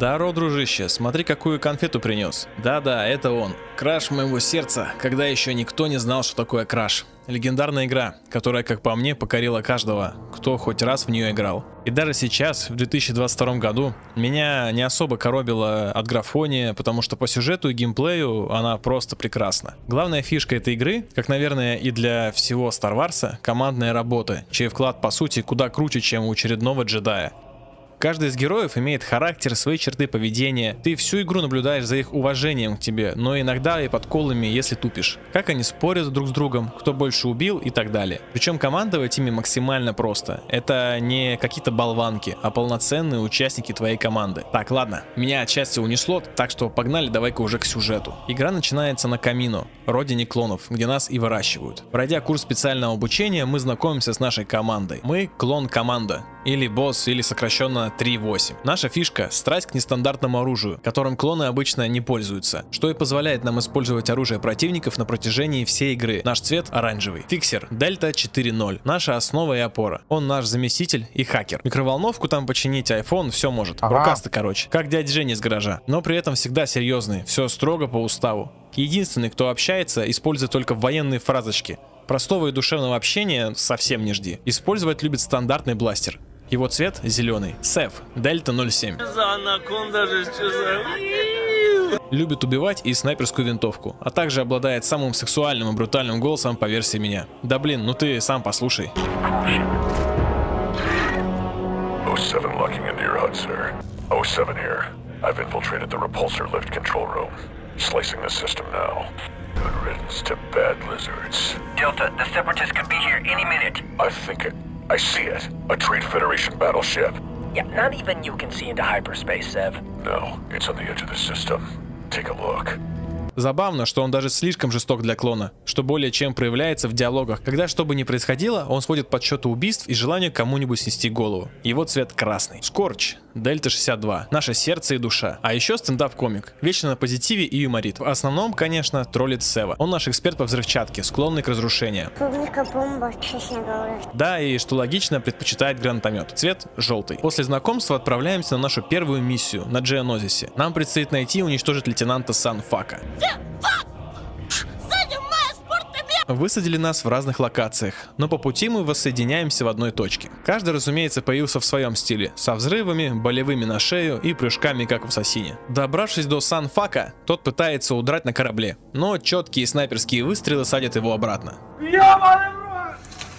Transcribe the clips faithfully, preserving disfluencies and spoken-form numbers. Даро, дружище, смотри, какую конфету принес. Да-да, это он. Краш моего сердца, когда еще никто не знал, что такое краш. Легендарная игра, которая, как по мне, покорила каждого, кто хоть раз в нее играл. И даже сейчас, в две тысячи двадцать втором году, меня не особо коробило от графония, потому что по сюжету и геймплею она просто прекрасна. Главная фишка этой игры, как, наверное, и для всего Star Wars, командная работа, чей вклад, по сути, куда круче, чем у очередного джедая. Каждый из героев имеет характер, свои черты поведения. Ты всю игру наблюдаешь за их уважением к тебе, но иногда и подколами, если тупишь. Как они спорят друг с другом, кто больше убил и так далее. Причем командовать ими максимально просто. Это не какие-то болванки, а полноценные участники твоей команды. Так, ладно, меня отчасти унесло, так что погнали давай-ка уже к сюжету. Игра начинается на Камино, родине клонов, где нас и выращивают. Пройдя курс специального обучения, мы знакомимся с нашей командой. Мы клон-команда. Или босс, или сокращенно три восемь. Наша фишка – страсть к нестандартному оружию, которым клоны обычно не пользуются, что и позволяет нам использовать оружие противников на протяжении всей игры. Наш цвет – оранжевый. Фиксер – Дельта четыре ноль. Наша основа и опора. Он наш заместитель и хакер. Микроволновку там починить, айфон, все может. Ага. Рукастый, короче. Как дядя Женя из гаража. Но при этом всегда серьезный. Все строго по уставу. Единственный, кто общается, использует только военные фразочки. Простого и душевного общения совсем не жди. Использовать любит стандартный бластер. Его цвет зеленый. Сэф, Дельта ноль семь. Любит убивать и снайперскую винтовку, а также обладает самым сексуальным и брутальным голосом по версии меня. Да блин, ну ты сам послушай. I see it. A Trade Federation battleship. Yeah, not even you can see into hyperspace, Sev. No, it's on the edge of the system. Take a look. Забавно, что он даже слишком жесток для клона, что более чем проявляется в диалогах, когда что бы ни происходило, он сходит под счеты убийств и желанию кому-нибудь снести голову. Его цвет красный. Скорч, Дельта шестьдесят два, наше сердце и душа. А еще стендап-комик, вечно на позитиве и юморит. В основном, конечно, троллит Сева. Он наш эксперт по взрывчатке, склонный к разрушению. Публика бомба, честно говоря. Да, и что логично, предпочитает гранатомет. Цвет желтый. После знакомства отправляемся на нашу первую миссию на Джеонозисе. Нам предстоит найти и уничтожить лейтенанта Сан Фака. Высадили нас в разных локациях, но по пути мы воссоединяемся в одной точке. Каждый, разумеется, появился в своем стиле, со взрывами, болевыми на шею и прыжками, как в Ассасине. Добравшись до Сан Фака, тот пытается удрать на корабле, но четкие снайперские выстрелы садят его обратно.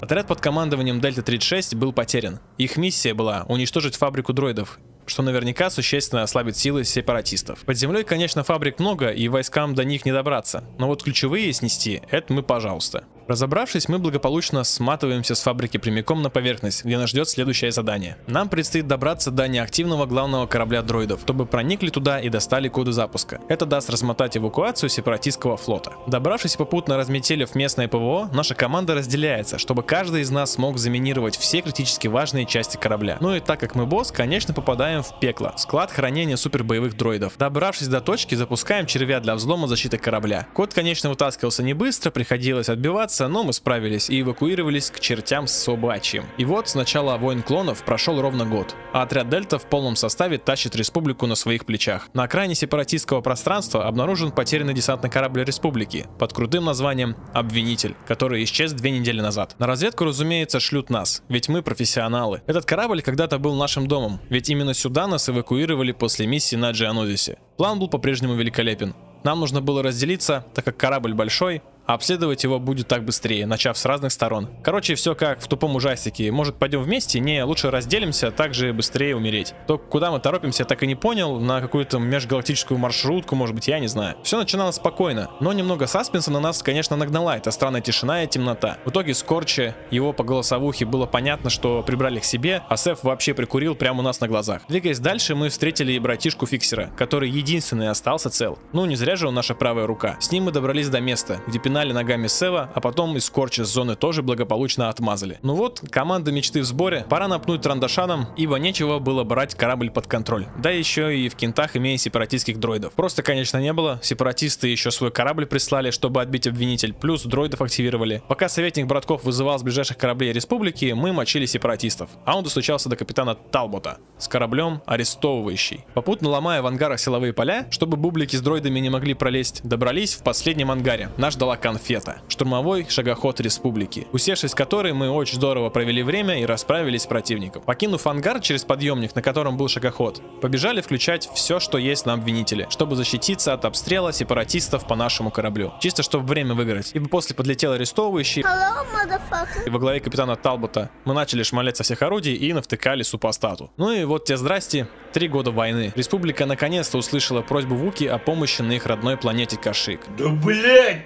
Отряд под командованием Дельта тридцать шесть был потерян. Их миссия была уничтожить фабрику дроидов, что наверняка существенно ослабит силы сепаратистов. Под землей, конечно, фабрик много, и войскам до них не добраться, но вот ключевые снести, это мы, пожалуйста. Разобравшись, мы благополучно сматываемся с фабрики прямиком на поверхность, где нас ждет следующее задание. Нам предстоит добраться до неактивного главного корабля дроидов, чтобы проникли туда и достали коды запуска. Это даст размотать эвакуацию сепаратистского флота. Добравшись, попутно разметелив местное ПВО, наша команда разделяется, чтобы каждый из нас смог заминировать все критически важные части корабля. Ну и так как мы босс, конечно, попадаем в пекло, склад хранения супербоевых дроидов. Добравшись до точки, запускаем червя для взлома защиты корабля. Код, конечно, вытаскивался не быстро, приходилось отбиваться, но мы справились и эвакуировались к чертям собачьим. И вот с начала войн клонов прошел ровно год, а отряд Дельта в полном составе тащит республику на своих плечах. На окраине сепаратистского пространства обнаружен потерянный десантный корабль республики под крутым названием «Обвинитель», который исчез две недели назад. На разведку, разумеется, шлют нас, ведь мы профессионалы. Этот корабль когда-то был нашим домом, ведь именно сюда нас эвакуировали после миссии на Джеонозисе. План был по-прежнему великолепен. Нам нужно было разделиться, так как корабль большой, а обследовать его будет так быстрее, начав с разных сторон. Короче, все как в тупом ужастике. Может, пойдем вместе? Не, лучше разделимся, так же быстрее умереть. То, куда мы торопимся, я так и не понял. На какую-то межгалактическую маршрутку, может быть, я не знаю. Все начиналось спокойно, но немного саспенса на нас, конечно, нагнала эта странная тишина и темнота. В итоге Скорче, его по голосовухе было понятно, что прибрали к себе, а Сэф вообще прикурил прямо у нас на глазах. Двигаясь дальше, мы встретили братишку Фиксера, который единственный остался цел. Ну, не зря же он наша правая рука. С ним мы добрались до места, где пинали попинали ногами Сева, а потом из корча с зоны тоже благополучно отмазали. Ну вот, команда мечты в сборе, пора напнуть Трандашаном, ибо нечего было брать корабль под контроль. Да еще и в кентах имея сепаратистских дроидов. Просто, конечно, не было, сепаратисты еще свой корабль прислали, чтобы отбить обвинитель, плюс дроидов активировали. Пока советник братков вызывал с ближайших кораблей республики, мы мочили сепаратистов, а он достучался до капитана Талбота с кораблем арестовывающий. Попутно ломая в ангарах силовые поля, чтобы бублики с дроидами не могли пролезть, добрались в последнем ангаре. Нас ждала конфета, штурмовой шагоход республики, усевшись в которой мы очень здорово провели время и расправились с противником. Покинув ангар через подъемник, на котором был шагоход, побежали включать все, что есть на обвинителе, чтобы защититься от обстрела сепаратистов по нашему кораблю. Чисто, чтобы время выиграть. Ибо после подлетел арестовывающий, и во главе капитана Талбота мы начали шмалять со всех орудий и навтыкали супостату. Ну и вот те здрасте, три года войны. Республика наконец-то услышала просьбу Вуки о помощи на их родной планете Кашик. Да блять,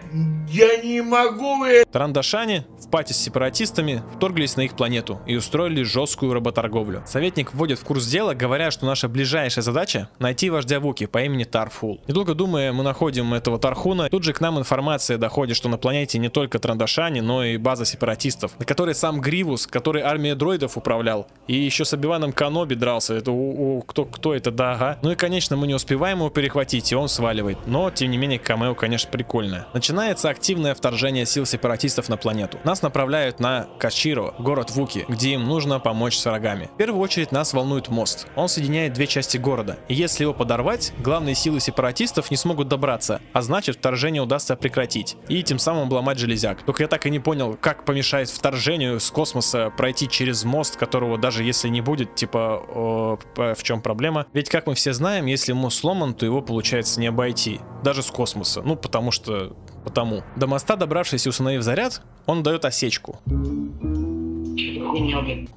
я не могу! Трандашане в пати с сепаратистами вторглись на их планету и устроили жесткую работорговлю. Советник вводит в курс дела, говоря, что наша ближайшая задача найти вождя Вуки по имени Тарфул. Недолго думая, мы находим этого Тархуна. Тут же к нам информация доходит, что на планете не только Трандашане, но и база сепаратистов, на которой сам Гривус, который армией дроидов управлял, и еще с Абиваном Каноби дрался. Это у, у кто, кто это, да, ага. Ну и конечно, мы не успеваем его перехватить, и он сваливает. Но тем не менее, камео, конечно, прикольное. Начинается активное вторжение сил сепаратистов на планету. Нас направляют на Каширо, город Вуки, где им нужно помочь с врагами. В первую очередь нас волнует мост. Он соединяет две части города. И если его подорвать, главные силы сепаратистов не смогут добраться, а значит, вторжение удастся прекратить и тем самым обломать железяк. Только я так и не понял, как помешает вторжению с космоса пройти через мост, которого даже если не будет, типа, о, в чем проблема? Ведь, как мы все знаем, если мост сломан, то его получается не обойти, даже с космоса. Ну, потому что... потому. До моста, добравшись и установив заряд, он дает осечку.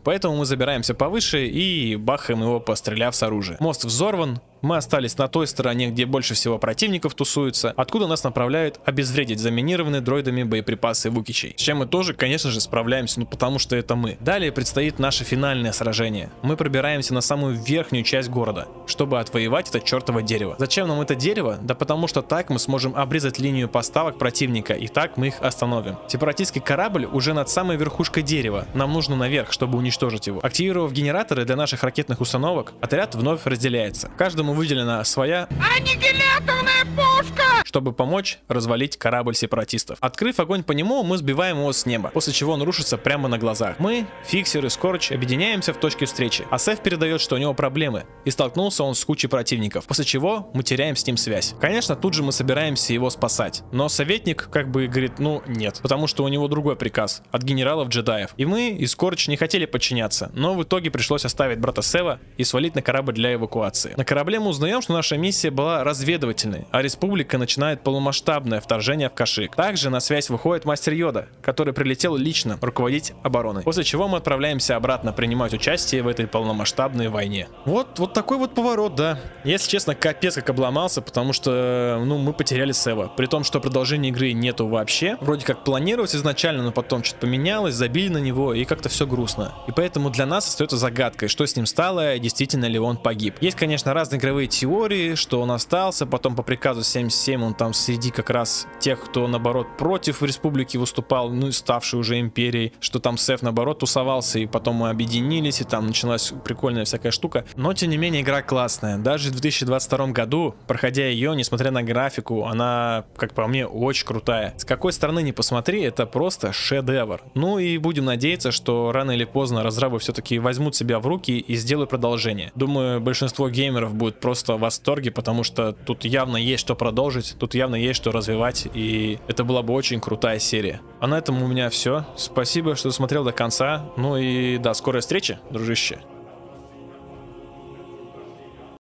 Поэтому мы забираемся повыше и бахаем его, постреляв с оружия. Мост взорван. Мы остались на той стороне, где больше всего противников тусуются, откуда нас направляют обезвредить заминированные дроидами боеприпасы Вукичей. С чем мы тоже, конечно же, справляемся, ну потому что это мы. Далее предстоит наше финальное сражение. Мы пробираемся на самую верхнюю часть города, чтобы отвоевать это чертово дерево. Зачем нам это дерево? Да потому что так мы сможем обрезать линию поставок противника, и так мы их остановим. Сепаратистский корабль уже над самой верхушкой дерева. Нам нужно наверх, чтобы уничтожить его. Активировав генераторы для наших ракетных установок, отряд вновь разделяется. Каждому выделена своя аннигиляторная пушка, чтобы помочь развалить корабль сепаратистов. Открыв огонь по нему, мы сбиваем его с неба, после чего он рушится прямо на глазах. Мы, Фиксер и Скорч, объединяемся в точке встречи, а Сеф передает, что у него проблемы, и столкнулся он с кучей противников, после чего мы теряем с ним связь. Конечно, тут же мы собираемся его спасать, но советник как бы говорит, ну нет, потому что у него другой приказ от генералов-джедаев. И мы, и Скорч не хотели подчиняться, но в итоге пришлось оставить брата Сева и свалить на корабль для эвакуации. На корабле мы узнаем, что наша миссия была разведывательной, а республика начинает полномасштабное вторжение в Кашик. Также на связь выходит мастер Йода, который прилетел лично руководить обороной, после чего мы отправляемся обратно принимать участие в этой полномасштабной войне. Вот, вот такой вот поворот, да. Если честно, капец как обломался, потому что, ну, мы потеряли Сева, при том, что продолжения игры нету вообще. Вроде как планировалось изначально, но потом что-то поменялось, забили на него, и как-то все грустно. И поэтому для нас остается загадкой, что с ним стало, и действительно ли он погиб. Есть, конечно, разные игровые теории, что он остался, потом по приказу семьдесят семь он там среди как раз тех, кто наоборот против республики выступал, ну и ставший уже империей, что там Сеф наоборот тусовался, и потом мы объединились, и там началась прикольная всякая штука. Но тем не менее игра классная. Даже в две тысячи двадцать втором году, проходя ее, несмотря на графику, она, как по мне, очень крутая. С какой стороны не посмотри, это просто шедевр. Ну и будем надеяться, что рано или поздно разрабы все-таки возьмут себя в руки и сделают продолжение. Думаю, большинство геймеров будет просто в восторге, потому что тут явно есть что продолжить, тут явно есть что развивать, и это была бы очень крутая серия. А на этом у меня все. Спасибо, что смотрел до конца. Ну и до скорой встречи, дружище.